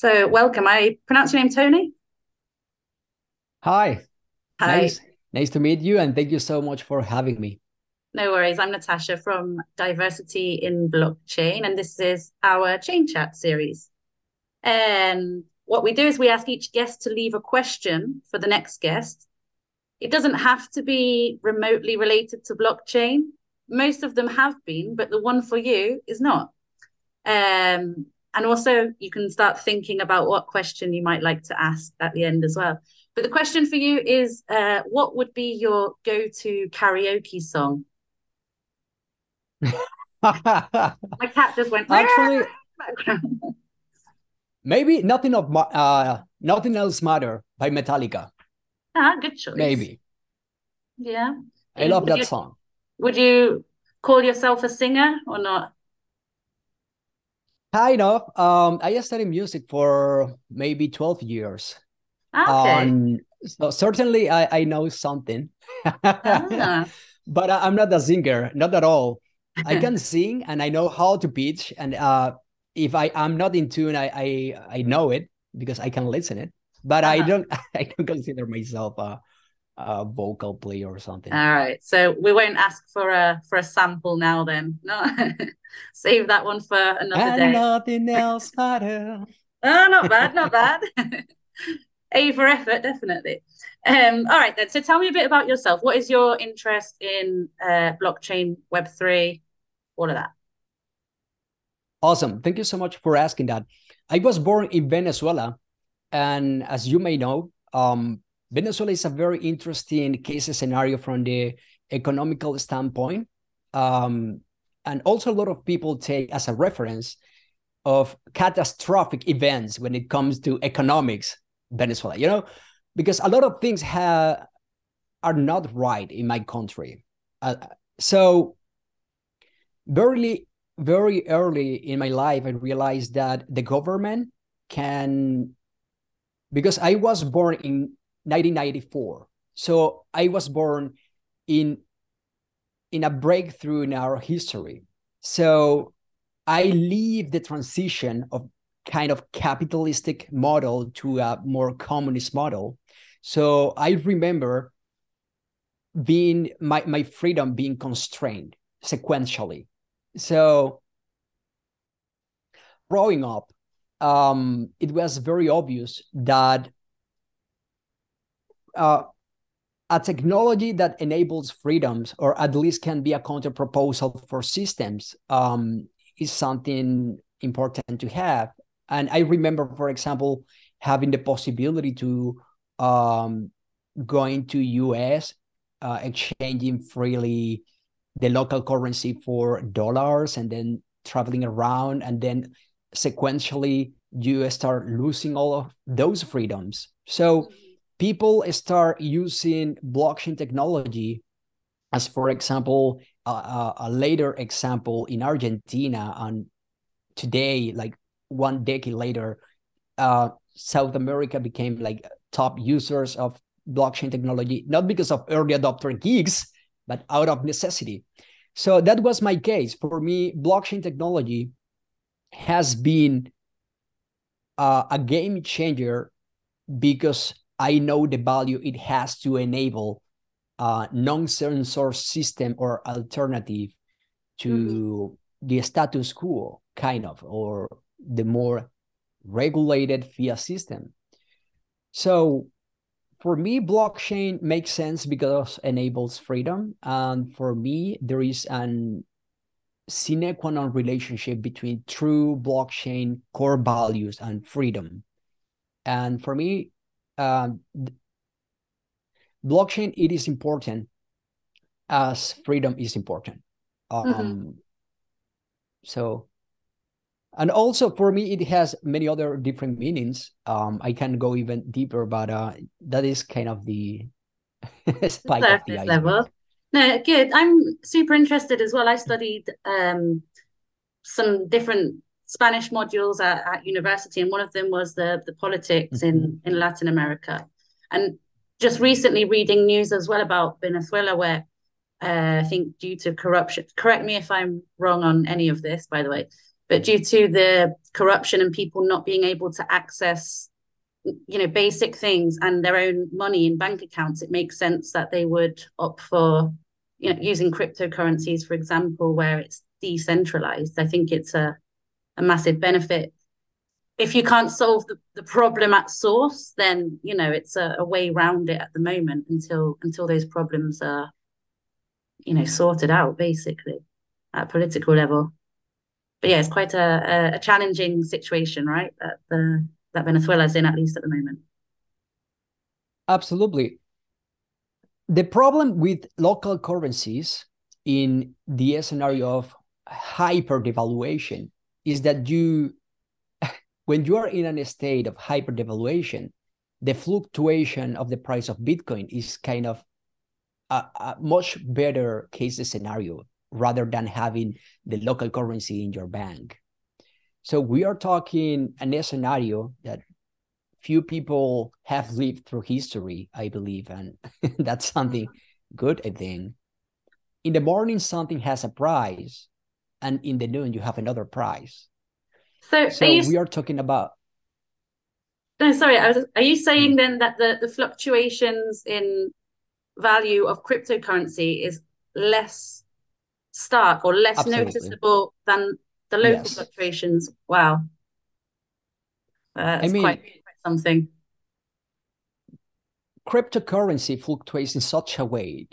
So welcome. I pronounce your name Tony? Hi. Hi. Nice to meet you, and thank you so much for having me. No worries. I'm Natasha from Diversity in Blockchain, and this is our Chain Chat series. And what we do is we ask each guest to leave a question for the next guest. It doesn't have to be remotely related to blockchain. Most of them have been, but the one for you is not. And also, you can start thinking about what question you might like to ask at the end as well. But the question for you is, what would be your go-to karaoke song? My cat just went, actually, maybe Nothing Else Matters by Metallica. Ah, good choice. Maybe. Yeah. I love that song. Would you call yourself a singer or not? Kind of. I just studied music for maybe 12 years. Okay. So certainly I know something. But I'm not a singer, not at all. I can sing and I know how to pitch. And if I am not in tune, I know it because I can listen it. But I don't consider myself a vocal player or something. All right, so we won't ask for a sample now. Then no, save that one for another day. Nothing else matters. Oh, not bad, not bad. A for effort, definitely. All right then. So tell me a bit about yourself. What is your interest in blockchain, Web3, all of that? Awesome. Thank you so much for asking that. I was born in Venezuela. And as you may know, Venezuela is a very interesting case scenario from the economical standpoint. And also a lot of people take as a reference of catastrophic events when it comes to economics, Venezuela, you know, because a lot of things are not right in my country. So very early in my life, I realized that the government can... Because I was born in 1994, so I was born in a breakthrough in our history. So I lived the transition of kind of capitalistic model to a more communist model. So I remember being my freedom being constrained sequentially. So growing up, it was very obvious that a technology that enables freedoms, or at least can be a counter-proposal for systems, is something important to have. And I remember, for example, having the possibility to going to US, exchanging freely the local currency for dollars, and then traveling around, and then sequentially you start losing all of those freedoms. So people start using blockchain technology as, for example, a later example in Argentina, and today, like one decade later, South America became like top users of blockchain technology, not because of early adopter geeks, but out of necessity. So that was my case. For me, blockchain technology has been a game changer because I know the value it has to enable a non-sensor system or alternative to the status quo, kind of, or the more regulated fiat system. So for me, blockchain makes sense because it enables freedom. And for me, there is an sine qua non relationship between true blockchain core values and freedom. And for me, blockchain, it is important as freedom is important. So, and also for me, it has many other different meanings. I can go even deeper, but that is kind of the spike of the iceberg. No, good. I'm super interested as well. I studied some different Spanish modules at university, and one of them was the politics in Latin America. And just recently reading news as well about Venezuela, where I think due to corruption, correct me if I'm wrong on any of this, by the way, But due to the corruption and people not being able to access, you know, basic things and their own money in bank accounts, it makes sense that they would opt for, you know, using cryptocurrencies, for example, where it's decentralized. I think it's a massive benefit. If you can't solve the problem at source, then, you know, it's a way around it at the moment until those problems are, you know, sorted out, basically, at a political level. But yeah, it's quite a challenging situation, right, that Venezuela's in, at least at the moment. Absolutely. The problem with local currencies in the scenario of hyper devaluation is that when you are in a state of hyper devaluation, the fluctuation of the price of Bitcoin is kind of a much better case scenario rather than having the local currency in your bank. So we are talking a scenario that few people have lived through history, I believe, and that's something good, I think. In the morning, something has a price, and in the noon, you have another price. So we are talking about... No, sorry. Are you saying then that the fluctuations in value of cryptocurrency is less stark or less Absolutely. Noticeable than the local yes. fluctuations? Wow. That's quite something. Cryptocurrency fluctuates in such a way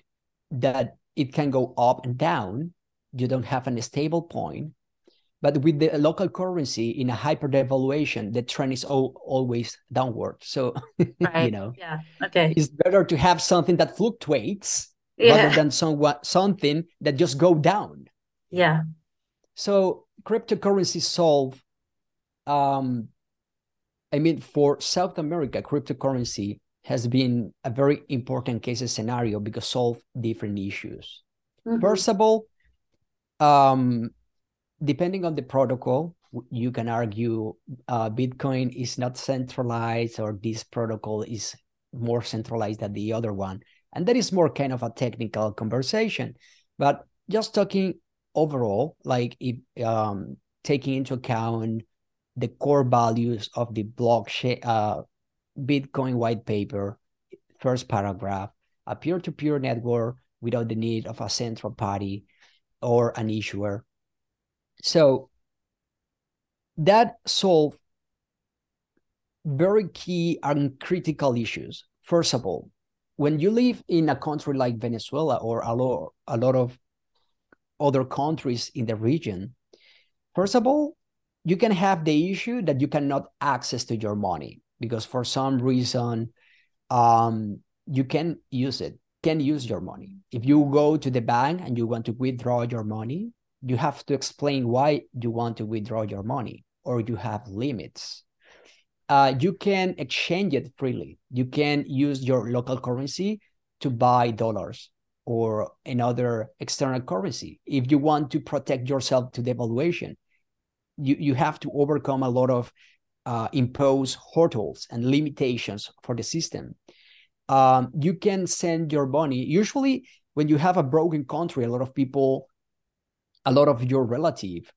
that it can go up and down. You don't have a stable point. But with the local currency in a hyper devaluation, the trend is always downward. So, right. you know, yeah. okay. it's better to have something that fluctuates yeah. rather than something that just go down. Yeah. So cryptocurrency solve, for South America, cryptocurrency has been a very important case scenario because solve different issues. Mm-hmm. First of all, depending on the protocol, you can argue Bitcoin is not centralized or this protocol is more centralized than the other one. And that is more kind of a technical conversation. But just talking overall, like if taking into account the core values of the blockchain, Bitcoin white paper, first paragraph, a peer-to-peer network without the need of a central party or an issuer. So that solved very key and critical issues. First of all, when you live in a country like Venezuela or a lot of other countries in the region, first of all, you can have the issue that you cannot access to your money because for some reason you can use your money. If you go to the bank and you want to withdraw your money, you have to explain why you want to withdraw your money, or you have limits. You can exchange it freely. You can use your local currency to buy dollars or another external currency. If you want to protect yourself to devaluation, you have to overcome a lot of imposed hurdles and limitations for the system. You can send your money. Usually, when you have a broken country, a lot of your relatives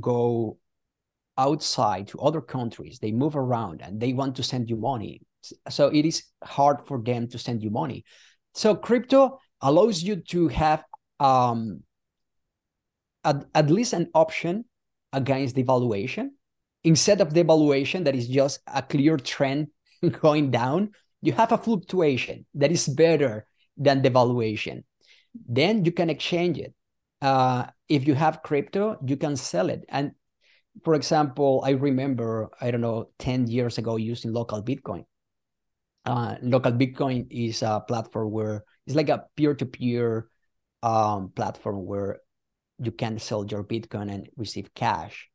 go outside to other countries. They move around and they want to send you money. So it is hard for them to send you money. So crypto allows you to have at least an option against devaluation. Instead of devaluation that is just a clear trend going down, you have a fluctuation that is better than devaluation. Then you can exchange it. If you have crypto, you can sell it. And for example, I remember, 10 years ago using local Bitcoin. Local Bitcoin is a platform where it's like a peer-to-peer platform where you can sell your Bitcoin and receive cash.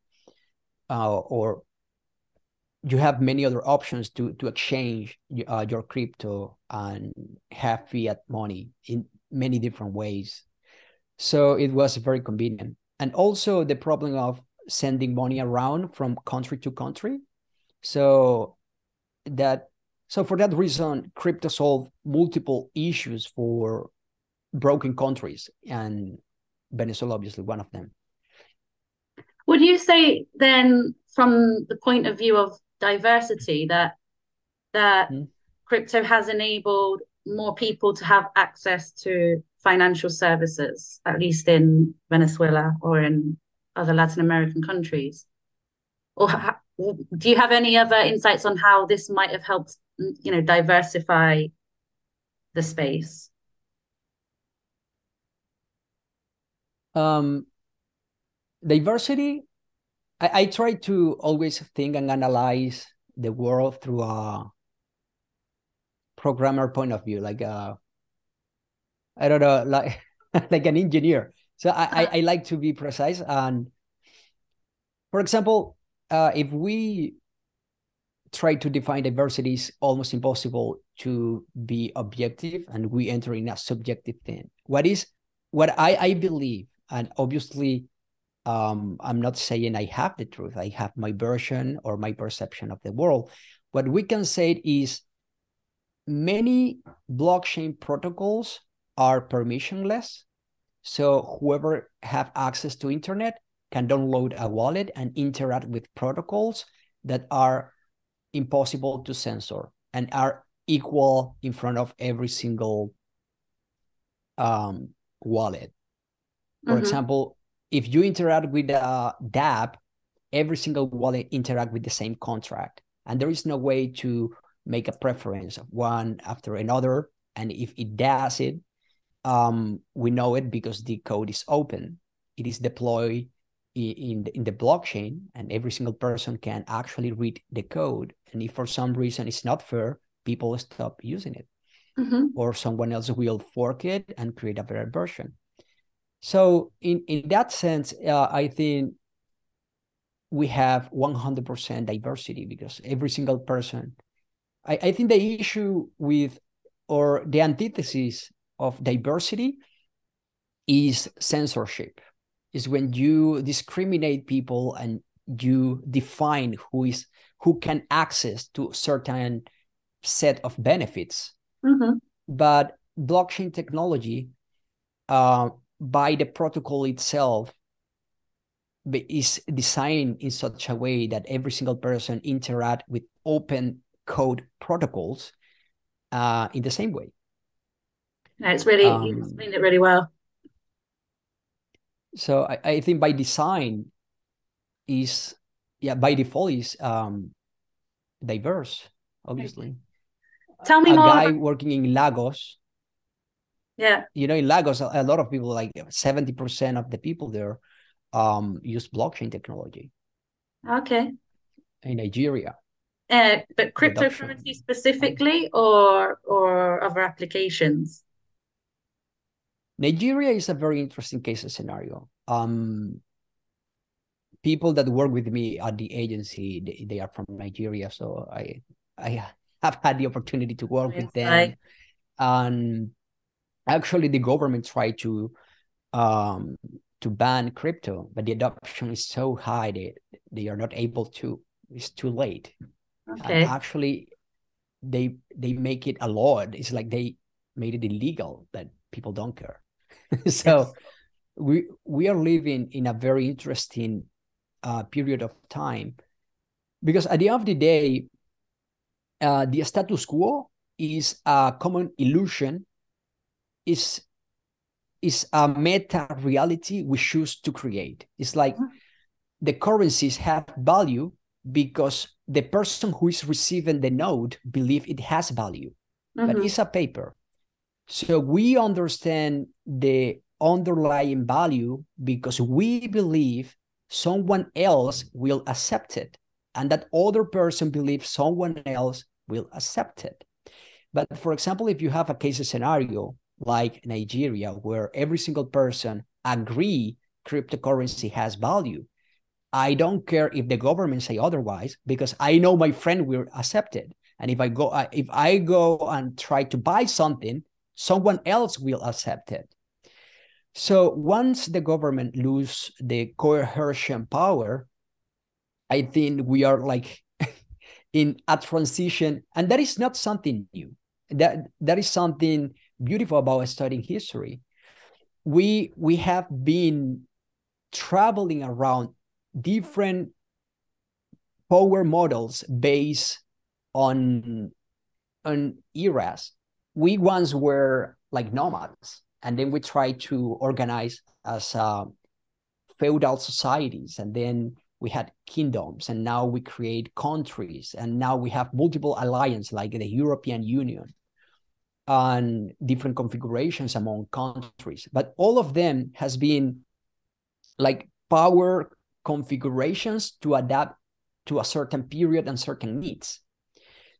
Or you have many other options to exchange your crypto and have fiat money in many different ways. So it was very convenient. And also the problem of sending money around from country to country. So for that reason, crypto solved multiple issues for broken countries, and Venezuela obviously one of them. Would you say then, from the point of view of diversity, that crypto has enabled more people to have access to financial services, at least in Venezuela or in other Latin American countries? Or do you have any other insights on how this might have helped, you know, diversify the space? Diversity, I try to always think and analyze the world through a programmer point of view, like I don't know, like like an engineer. So I like to be precise. And for example, if we try to define diversity, it's almost impossible to be objective, and we enter in a subjective thing. What I believe, and obviously I'm not saying I have the truth, I have my version or my perception of the world. What we can say is many blockchain protocols are permissionless. So whoever have access to internet can download a wallet and interact with protocols that are impossible to censor and are equal in front of every single wallet. For example, if you interact with a dApp, every single wallet interact with the same contract, and there is no way to make a preference of one after another. And if it does it, we know it because the code is open. It is deployed in the blockchain, and every single person can actually read the code. And if for some reason it's not fair, people stop using it, or someone else will fork it and create a better version. So in that sense, I think we have 100% diversity because every single person, I think the issue with, or the antithesis of diversity is censorship, is when you discriminate people and you define who can access to a certain set of benefits. But blockchain technology, by the protocol itself, is designed in such a way that every single person interact with open code protocols in the same way. No, it's really, you explained it really well. So I think by design is, by default is diverse, obviously. Okay. Tell me more. A guy working in Lagos. Yeah. You know, in Lagos, a lot of people, like 70% of the people there use blockchain technology. Okay. In Nigeria. But cryptocurrency specifically, or other applications? Nigeria is a very interesting case scenario. People that work with me at the agency, they are from Nigeria. So I have had the opportunity to work with them. And actually, the government tried to ban crypto, but the adoption is so high that they are not able to. It's too late. Okay. And actually, they make it a law. It's like they made it illegal that people don't care. So we are living in a very interesting period of time, because at the end of the day, the status quo is a common illusion. Is a meta reality we choose to create. It's like the currencies have value because the person who is receiving the note believes it has value, but it's a paper. So we understand the underlying value because we believe someone else will accept it, and that other person believes someone else will accept it. But for example, if you have a case scenario like Nigeria, where every single person agree cryptocurrency has value, I don't care if the government say otherwise, because I know my friend will accept it. And if I go and try to buy something, someone else will accept it. So once the government lose the coercion power, I think we are like in a transition, and that is not something new. That is something beautiful about studying history. We have been traveling around different power models based on eras. We once were like nomads, and then we tried to organize as feudal societies, and then we had kingdoms, and now we create countries, and now we have multiple alliances like the European Union and different configurations among countries. But all of them has been like power configurations to adapt to a certain period and certain needs.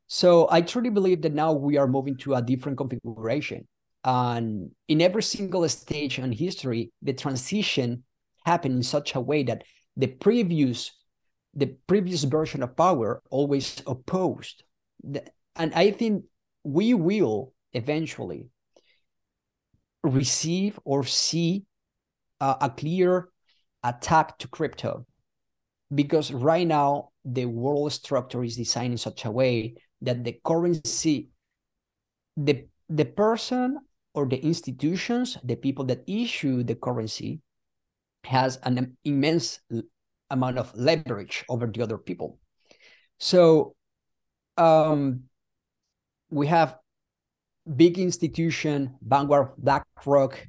So I truly believe that now we are moving to a different configuration. And in every single stage in history, the transition happened in such a way that the previous version of power always opposed. And I think we will eventually receive or see a clear attack to crypto, because right now the world structure is designed in such a way that the currency, the person or the institutions, the people that issue the currency, has an immense amount of leverage over the other people. So we have big institution, Vanguard, BlackRock,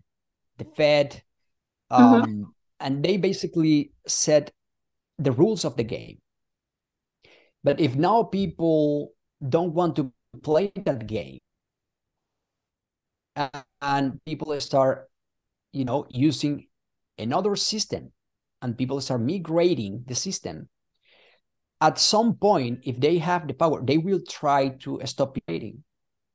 the Fed, and they basically set the rules of the game. But if now people don't want to play that game, and people start, using another system, and people start migrating the system, at some point, if they have the power, they will try to stop playing.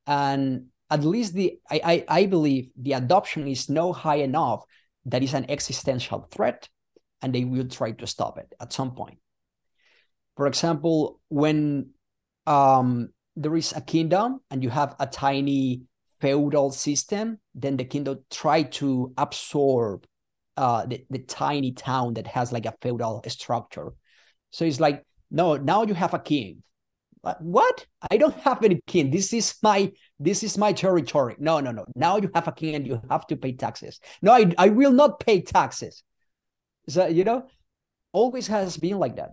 And at least I believe the adoption is not high enough that is an existential threat, and they will try to stop it at some point. For example, when there is a kingdom and you have a tiny feudal system, then the kingdom try to absorb the tiny town that has like a feudal structure. So it's like, no, now you have a king. What? I don't have any king. This is my territory. No. Now you have a king and you have to pay taxes. No, I will not pay taxes. So, always has been like that.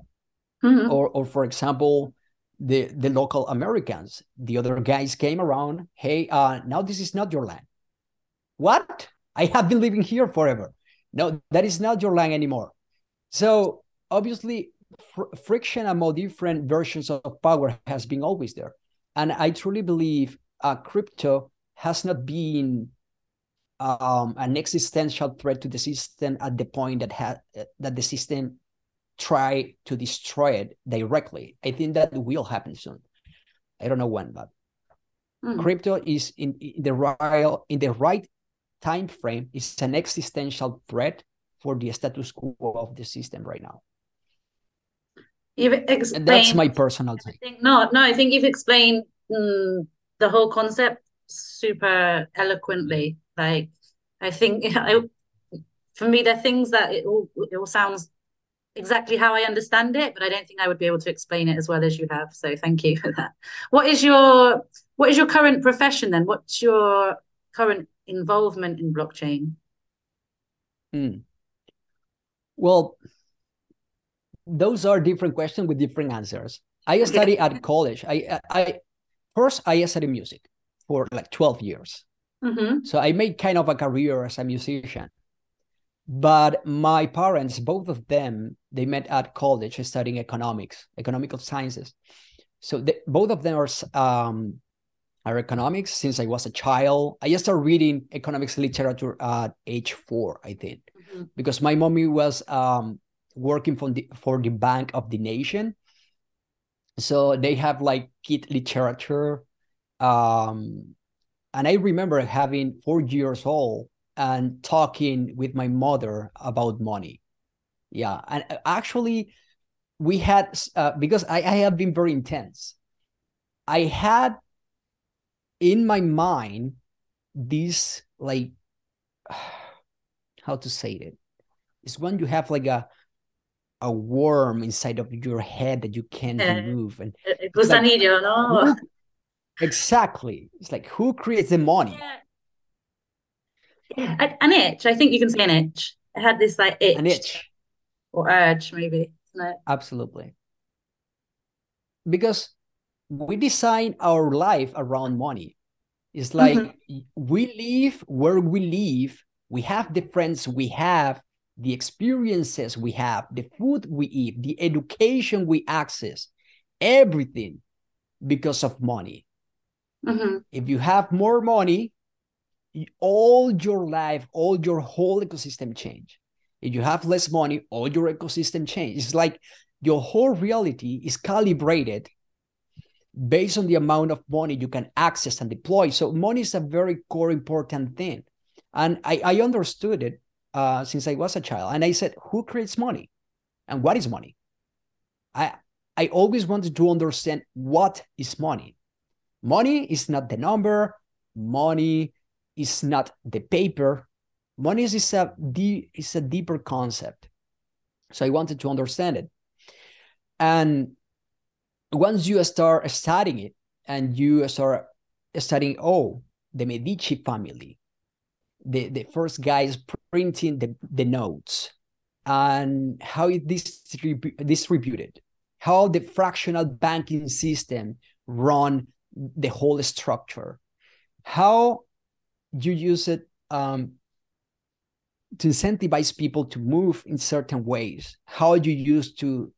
Mm-hmm. Or for example, the local Americans, the other guys came around, hey, now this is not your land. What? I have been living here forever. No, that is not your land anymore. So obviously friction among different versions of power has been always there. And I truly believe crypto has not been an existential threat to the system at the point that the system try to destroy it directly. I think that will happen soon. I don't know when, but crypto is in the right time frame. It's an existential threat for the status quo of the system right now. And that's my personal thing. No, I think you've explained the whole concept super eloquently. Like, I think for me, there are things that it all sounds exactly how I understand it, but I don't think I would be able to explain it as well as you have. So thank you for that. What is your current profession then? What's your current involvement in blockchain? Well, those are different questions with different answers. I studied at college. I studied music for like 12 years. Mm-hmm. So I made kind of a career as a musician. But my parents, both of them, they met at college studying economical sciences. So both of them are economics since I was a child. I started reading economics literature at age 4, I think, because my mommy was working for the Bank of the Nation. So they have like kid literature. And I remember having 4 years old and talking with my mother about money. Yeah. And actually we had, because I have been very intense, I had in my mind this, like, how to say it? It's when you have like a worm inside of your head that you can't remove. And it's like, no? Exactly. It's like, who creates the money? Yeah. An itch. I think you can say an itch. I had this like itch. An itch. or urge, maybe, isn't it? Absolutely. Because we design our life around money. It's like we live where we live. We have the friends we have, the experiences we have, the food we eat, the education we access, everything because of money. Mm-hmm. If you have more money, all your life, all your whole ecosystem change. If you have less money, all your ecosystem change. It's like your whole reality is calibrated based on the amount of money you can access and deploy. So money is a very core important thing. And I understood it since I was a child. And I said, who creates money? And what is money? I always wanted to understand what is money. Money is not the number. Money is not the paper. Money is a deeper concept. So I wanted to understand it. And once you start studying it and you start studying, oh, the Medici family, the first guys printing the notes, and how it distributed, how the fractional banking system run the whole structure, how you use it to incentivize people to move in certain ways, how you use to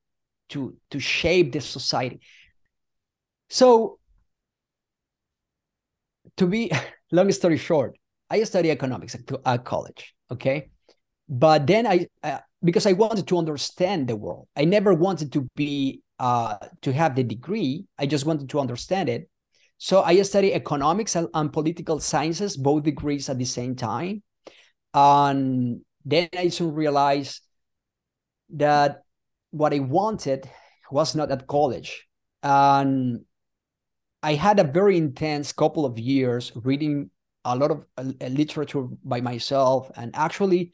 shape the society. So, to be long story short, I studied economics at college, okay? But then because I wanted to understand the world, I never wanted to be to have the degree. I just wanted to understand it. So I studied economics and political sciences, both degrees at the same time. And then I soon realized that what I wanted was not at college. And I had a very intense couple of years reading a lot of literature by myself. And actually,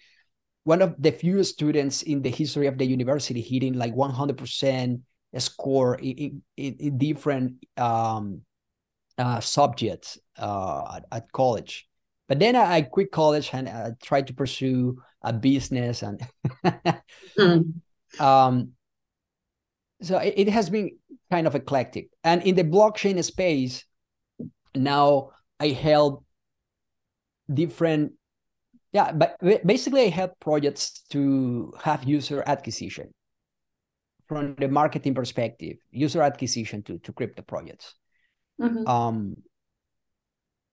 one of the few students in the history of the university hitting like 100% score in different subjects at college. But then I quit college and I tried to pursue a business. And so it has been kind of eclectic. And in the blockchain space, now I help different, but basically I help projects to have user acquisition from the marketing perspective, user acquisition to crypto projects. Mm-hmm.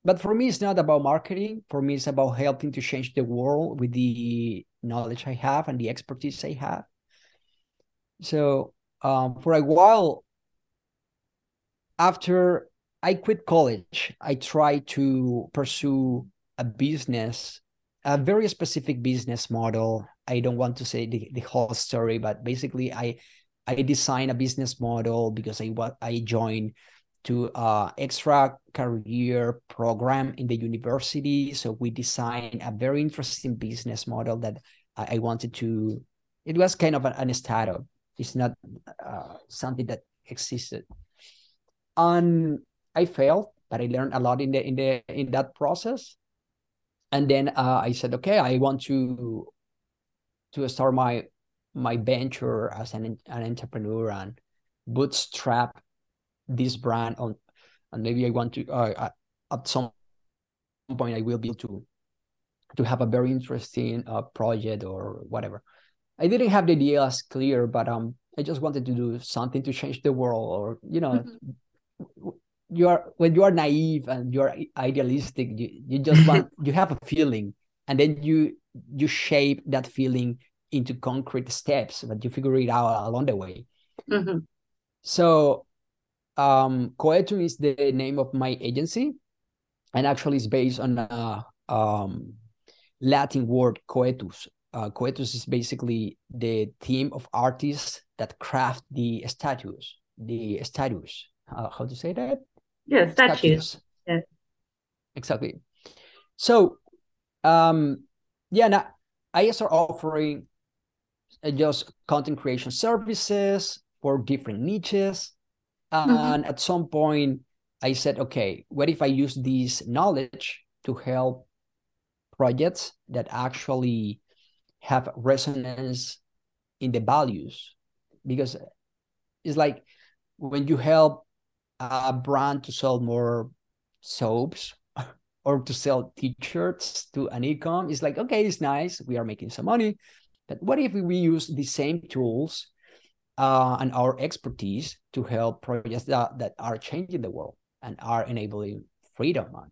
But for me, it's not about marketing. For me, it's about helping to change the world with the knowledge I have and the expertise I have. So for a while, after I quit college, I tried to pursue a business, a very specific business model. I don't want to say the whole story, but basically I designed a business model because I joined to extra career program in the university. So we designed a very interesting business model that I wanted to, it was kind of an startup. It's not something that existed. And I failed, but I learned a lot in that process. And then I said, okay, I want to start my venture as an entrepreneur and bootstrap this brand on, and maybe I want to at some point I will be able to have a very interesting project or whatever. I didn't have the idea as clear, but I just wanted to do something to change the world, or when you are naive and you are idealistic, you just want you have a feeling, and then you shape that feeling into concrete steps, but you figure it out along the way. Mm-hmm. So Coetum is the name of my agency, and actually it's based on a Latin word, coetus. Coetus is basically the team of artists that craft the statues. How to say that? Yeah, statues. Yeah. Exactly. So, I start offering just content creation services for different niches. And at some point, I said, okay, what if I use this knowledge to help projects that actually have resonance in the values, because it's like when you help a brand to sell more soaps or to sell t-shirts to an e-com, it's like, okay, it's nice, we are making some money, but what if we use the same tools and our expertise to help projects that are changing the world and are enabling freedom on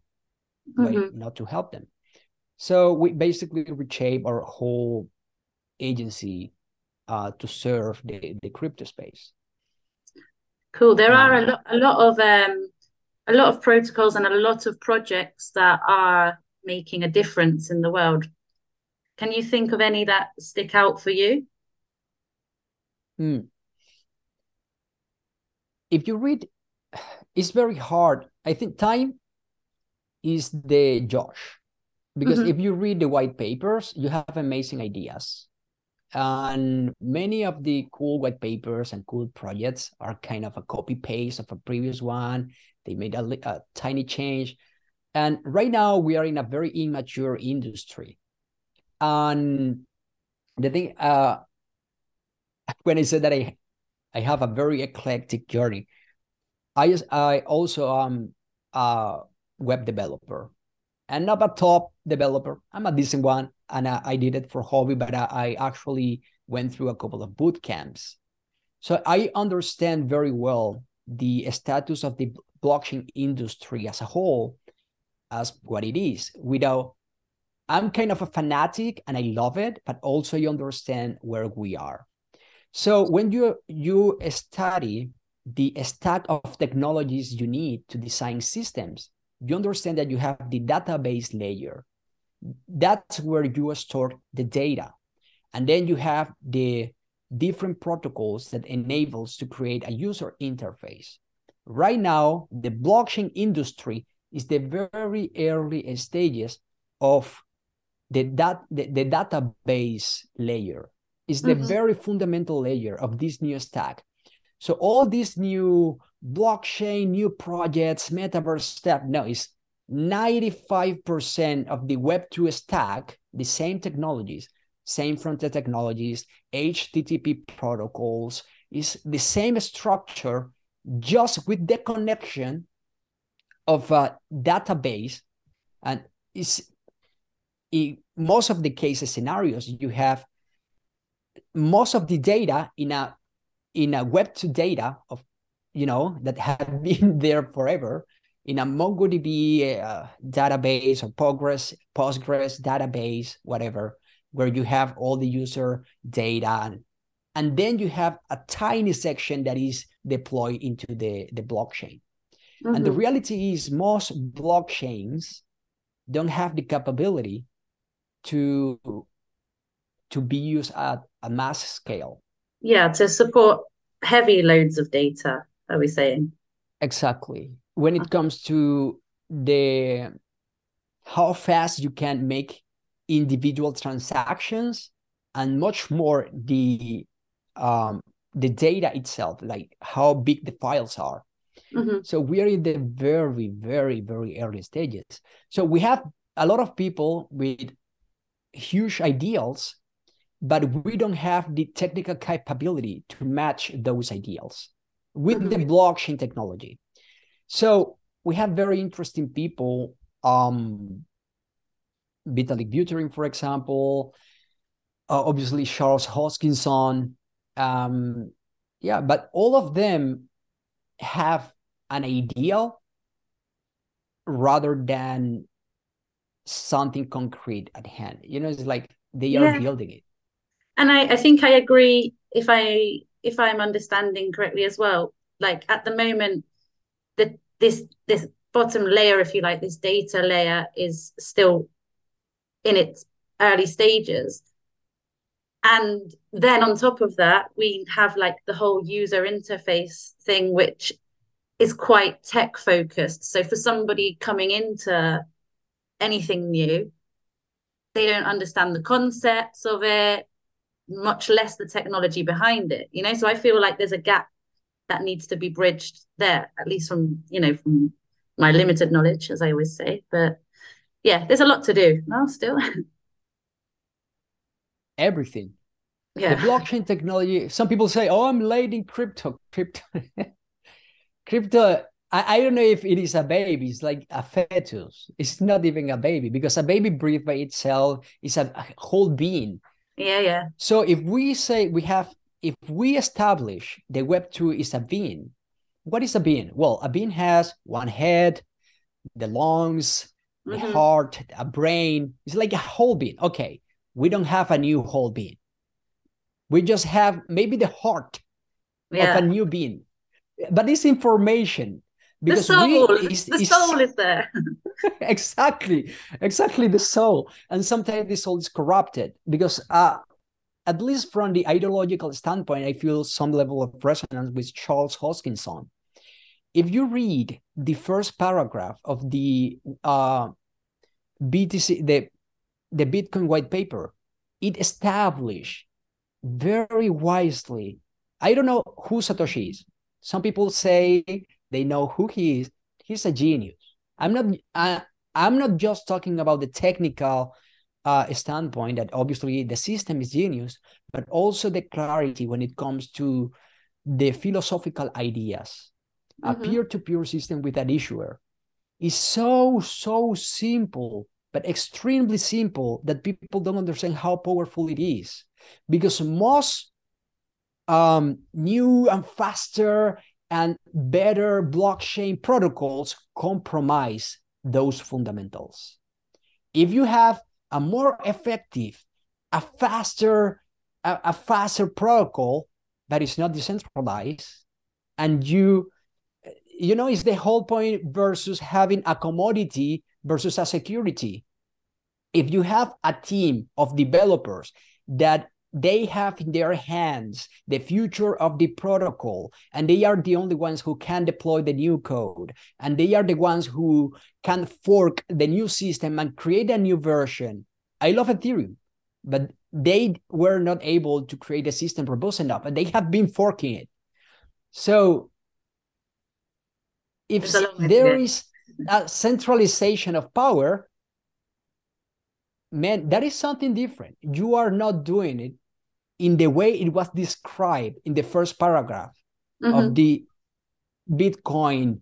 way not to help them? So we basically reshape our whole agency to serve the crypto space. Cool. There are a lot of protocols and a lot of projects that are making a difference in the world. Can you think of any that stick out for you? If you read, it's very hard. I think time is the Josh, because if you read the white papers, you have amazing ideas. And many of the cool white papers and cool projects are kind of a copy paste of a previous one. They made a tiny change. And right now we are in a very immature industry. And the thing, when I said that I have a very eclectic journey, I also am a web developer, and not a top developer. I'm a decent one, and I did it for hobby, but I actually went through a couple of boot camps. So I understand very well the status of the blockchain industry as a whole, as what it is. I'm kind of a fanatic and I love it, but also you understand where we are. So when you study the stack of technologies you need to design systems, you understand that you have the database layer. That's where you store the data. And then you have the different protocols that enables to create a user interface. Right now, the blockchain industry is the very early stages of the database layer. Is the very fundamental layer of this new stack. So all these new blockchain, new projects, metaverse stuff, no, it's 95% of the Web2 stack, the same technologies, same frontier technologies, HTTP protocols, is the same structure, just with the connection of a database. And it's, in most of the cases scenarios, you have most of the data in a Web2 data of, that have been there forever in a MongoDB database or Postgres database, whatever, where you have all the user data. And then you have a tiny section that is deployed into the blockchain. And the reality is most blockchains don't have the capability to be used at a mass scale. Yeah, to support heavy loads of data, are we saying? Exactly. When it comes to how fast you can make individual transactions, and much more the data itself, like how big the files are. So we are in the very, very, very early stages. So we have a lot of people with huge ideals, but we don't have the technical capability to match those ideals with the blockchain technology. So we have very interesting people, Vitalik Buterin, for example, obviously Charles Hoskinson. But all of them have an ideal rather than something concrete at hand. It's like they are building it. And I think I agree, if I'm understanding correctly as well. Like at the moment, this bottom layer, if you like, this data layer is still in its early stages. And then on top of that, we have like the whole user interface thing, which is quite tech focused. So for somebody coming into anything new, they don't understand the concepts of it, much less the technology behind it, so I feel like there's a gap that needs to be bridged there, at least from from my limited knowledge, as I always say. But yeah, there's a lot to do now still. Everything Yeah. The blockchain technology, some people say, oh, I'm late in crypto. Crypto, I don't know if it is a baby. It's like a fetus. It's not even a baby, because a baby breathes by itself. It's a whole being. Yeah, yeah. So if we say if we establish the Web2 is a being, what is a being? Well, a being has one head, the lungs, the heart, a brain. It's like a whole being. Okay, we don't have a new whole being. We just have maybe the heart of a new being. But it's information. Because the soul is there. Exactly, the soul. And sometimes the soul is corrupted because at least from the ideological standpoint, I feel some level of resonance with Charles Hoskinson. If you read the first paragraph of the BTC, the Bitcoin white paper, it established very wisely. I don't know who Satoshi is. Some people say they know who he is. He's a genius. I'm not just talking about the technical standpoint that obviously the system is genius, but also the clarity when it comes to the philosophical ideas. Mm-hmm. A peer-to-peer system with an issuer is so simple, but extremely simple that people don't understand how powerful it is, because most new and faster and better blockchain protocols compromise those fundamentals. If you have a more effective, a faster protocol that is not decentralized, and you know, it's the whole point versus having a commodity versus a security. If you have a team of developers that they have in their hands the future of the protocol, and they are the only ones who can deploy the new code, and they are the ones who can fork the new system and create a new version. I love Ethereum, but they were not able to create a system robust enough, and they have been forking it. So if there is a centralization of power, man, that is something different. You are not doing it in the way it was described in the first paragraph of the Bitcoin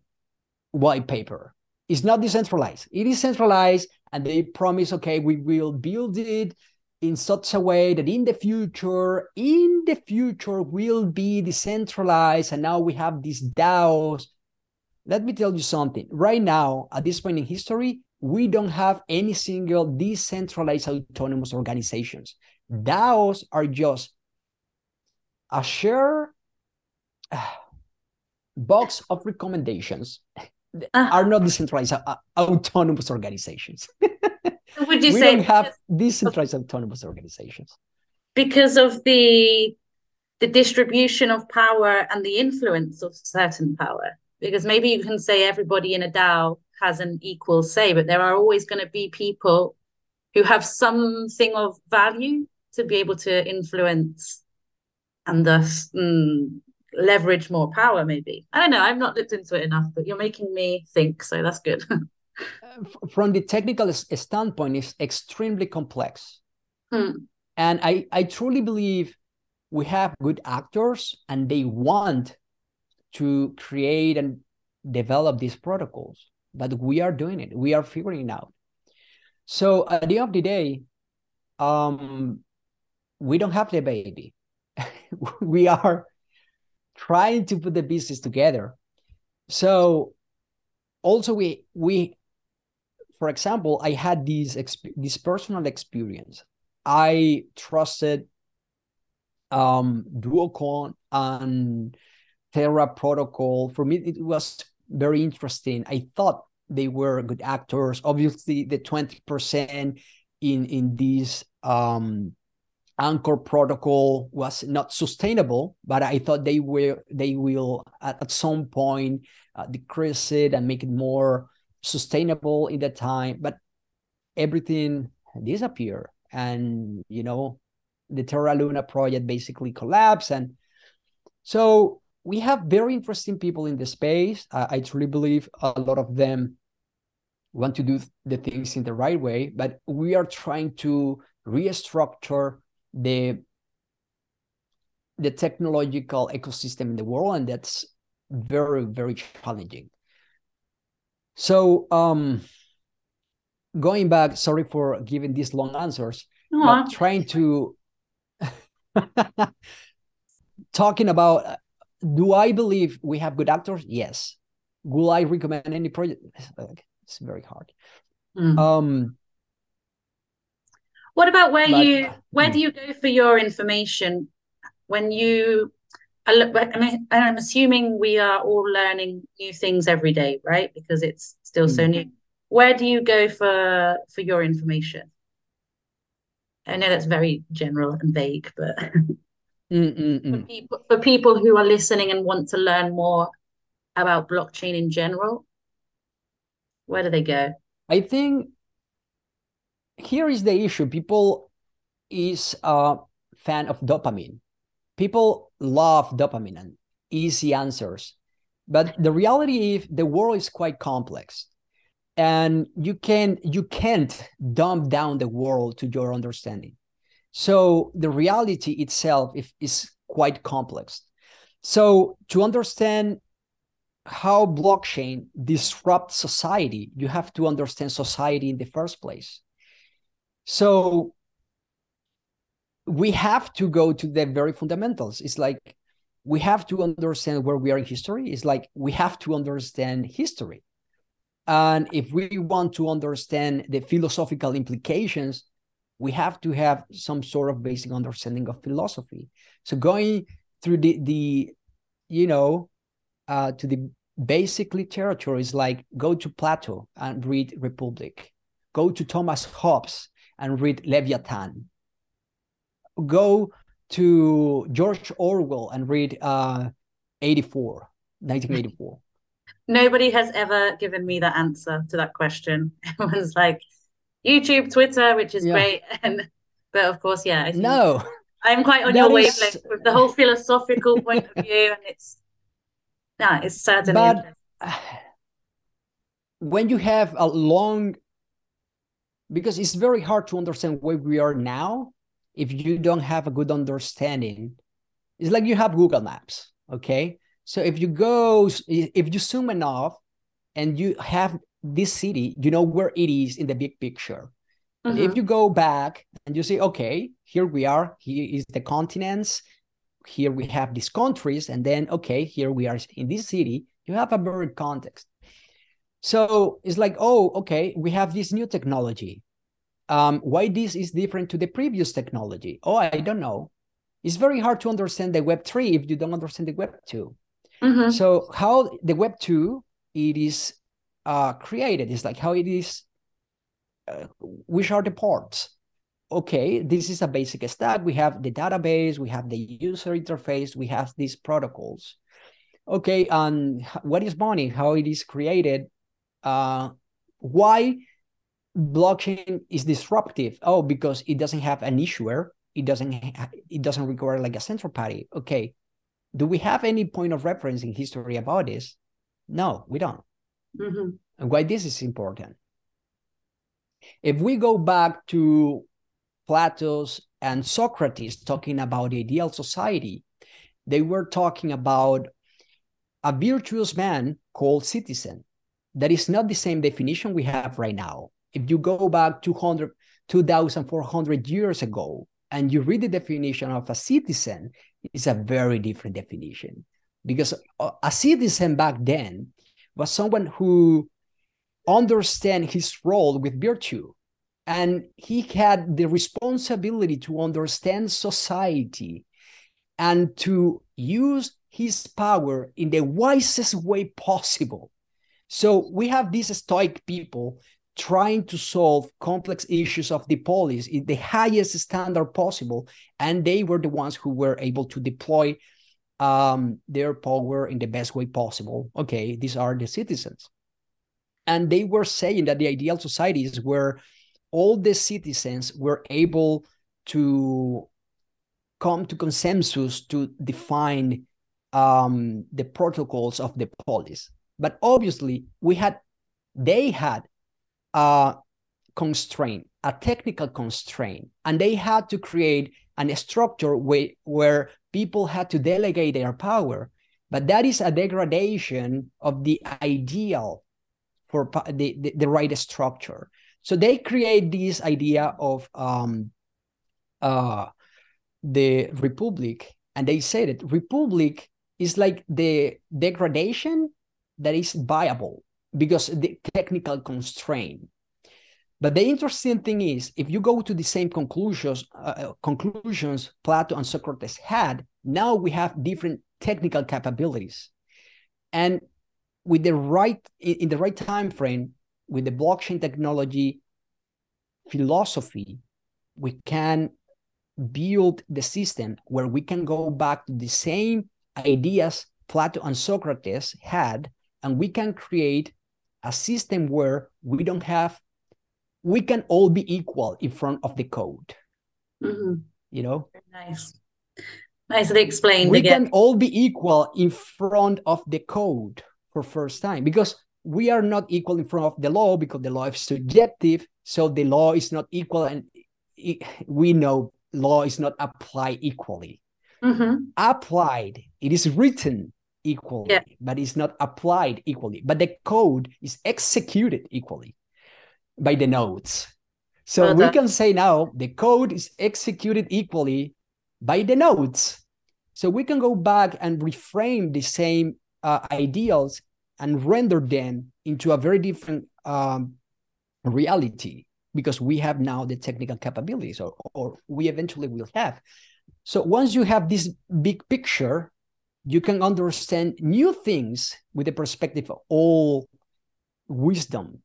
white paper. It's not decentralized. It is centralized, and they promise, okay, we will build it in such a way that in the future will be decentralized, and now we have these DAOs. Let me tell you something. Right now, at this point in history, we don't have any single decentralized autonomous organizations. DAOs are just a share box of recommendations that are not decentralized autonomous organizations. Would you we say don't have decentralized autonomous organizations? Because of the distribution of power and the influence of certain power. Because maybe you can say everybody in a DAO has an equal say, but there are always going to be people who have something of value to be able to influence and thus leverage more power, maybe. I don't know. I've not looked into it enough, but you're making me think, so that's good. From the technical standpoint, it's extremely complex. And I truly believe we have good actors, and they want to create and develop these protocols. But we are doing it. We are figuring it out. So at the end of the day, we don't have the baby. We are trying to put the business together. So also we for example, I had this personal experience. I trusted Duocon and Terra Protocol. For me, it was very interesting. I thought they were good actors. Obviously, the 20% in this Anchor protocol was not sustainable, but I thought they will at some point decrease it and make it more sustainable in that time. But everything disappeared, and you know, the Terra Luna project basically collapsed. And so we have very interesting people in the space. I truly believe a lot of them want to do the things in the right way, but we are trying to restructure the the technological ecosystem in the world, and that's very, very challenging. So going back, sorry for giving these long answers, but trying to talking about, do I believe we have good actors? Yes. Will I recommend any project? It's very hard. Mm-hmm. What about where do you go for your information? When you, I'm assuming we are all learning new things every day, right? Because it's still so new. Where do you go for your information? I know that's very general and vague, but for people who are listening and want to learn more about blockchain in general, where do they go? I think here is the issue. People is a fan of dopamine. People love dopamine and easy answers. But the reality is the world is quite complex. And you can't dumb down the world to your understanding. So the reality itself is quite complex. So to understand how blockchain disrupts society, you have to understand society in the first place. So we have to go to the very fundamentals. It's like we have to understand where we are in history. It's like we have to understand history. And if we want to understand the philosophical implications, we have to have some sort of basic understanding of philosophy. So going through to the basic literature is like, go to Plato and read Republic. Go to Thomas Hobbes and read Leviathan. Go to George Orwell and read 1984. Nobody has ever given me the answer to that question. Everyone's like, YouTube, Twitter, which is great. But of course, I think I'm quite on your wavelength with the whole philosophical point of view. And it's certainly interesting. When you have a long, because it's very hard to understand where we are now if you don't have a good understanding. It's like you have Google Maps, okay? So if you zoom enough and you have this city, you know where it is in the big picture. Mm-hmm. If you go back and you say, okay, here we are, here is the continents, here we have these countries, and then, okay, here we are in this city, you have a better context. So it's like, oh, okay, we have this new technology. Why this is different to the previous technology? Oh, I don't know. It's very hard to understand the Web 3 if you don't understand the Web 2. Mm-hmm. So how the Web 2, it is created. It's like how it is, which are the parts? Okay, this is a basic stack. We have the database, we have the user interface, we have these protocols. Okay, and what is money? How it is created? Why blockchain is disruptive? Oh, because it doesn't have an issuer. It doesn't require like a central party. Okay, do we have any point of reference in history about this? No, we don't. Mm-hmm. And why this is important? If we go back to Plato and Socrates talking about the ideal society, they were talking about a virtuous man called citizen. That is not the same definition we have right now. If you go back 2,400 years ago and you read the definition of a citizen, it's a very different definition, because a citizen back then was someone who understand his role with virtue, and he had the responsibility to understand society and to use his power in the wisest way possible. So we have these stoic people trying to solve complex issues of the polis in the highest standard possible, and they were the ones who were able to deploy their power in the best way possible. Okay, these are the citizens. And they were saying that the ideal society is where all the citizens were able to come to consensus to define the protocols of the polis. But obviously, they had a constraint, a technical constraint, and they had to create a structure where people had to delegate their power, but that is a degradation of the ideal for the right structure. So they create this idea of the republic, and they say that republic is like the degradation that is viable because the technical constraint. But the interesting thing is, if you go to the same conclusions, Plato and Socrates had, now we have different technical capabilities, and with the right in the right time frame, with the blockchain technology philosophy, we can build the system where we can go back to the same ideas Plato and Socrates had, and we can create a system where we can all be equal in front of the code. Mm-hmm. You know? Nice. Nicely explained. We can all be equal in front of the code for first time, because we are not equal in front of the law, because the law is subjective. So the law is not equal, and we know law is not applied equally. Mm-hmm. Applied, it is written equally, but it's not applied equally. But the code is executed equally by the nodes. So we can say now the code is executed equally by the nodes. So we can go back and reframe the same ideals and render them into a very different reality, because we have now the technical capabilities, or we eventually will have. So once you have this big picture, you can understand new things with the perspective of all wisdom.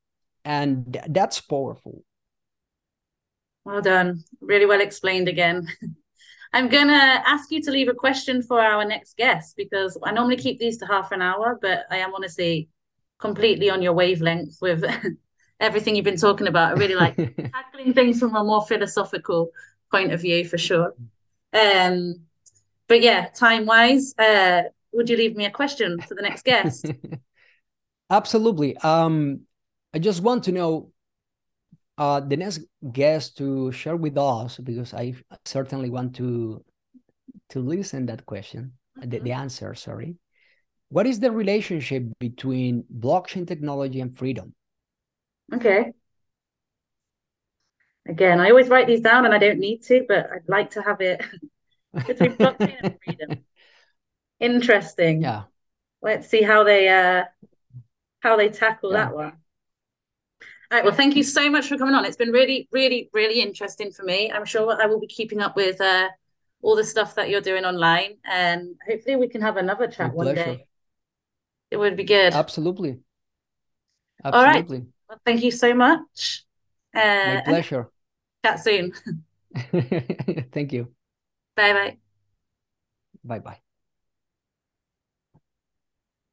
And that's powerful. Well done. Really well explained again. I'm going to ask you to leave a question for our next guest, because I normally keep these to half an hour, but I am honestly completely on your wavelength with everything you've been talking about. I really like tackling things from a more philosophical point of view, for sure. But yeah, time-wise, would you leave me a question for the next guest? Absolutely. I just want to know the next guest to share with us, because I certainly want to listen that question, the answer, sorry. What is the relationship between blockchain technology and freedom? Okay. Again, I always write these down and I don't need to, but I'd like to have it between blockchain and freedom. Interesting. Yeah. Let's see how they tackle that one. All right. Well, thank you so much for coming on. It's been really, really, really interesting for me. I'm sure I will be keeping up with all the stuff that you're doing online, and hopefully we can have another chat one day. It would be good. Absolutely. Absolutely. All right. Well, thank you so much. My pleasure. Chat soon. Thank you. Bye-bye. Bye-bye.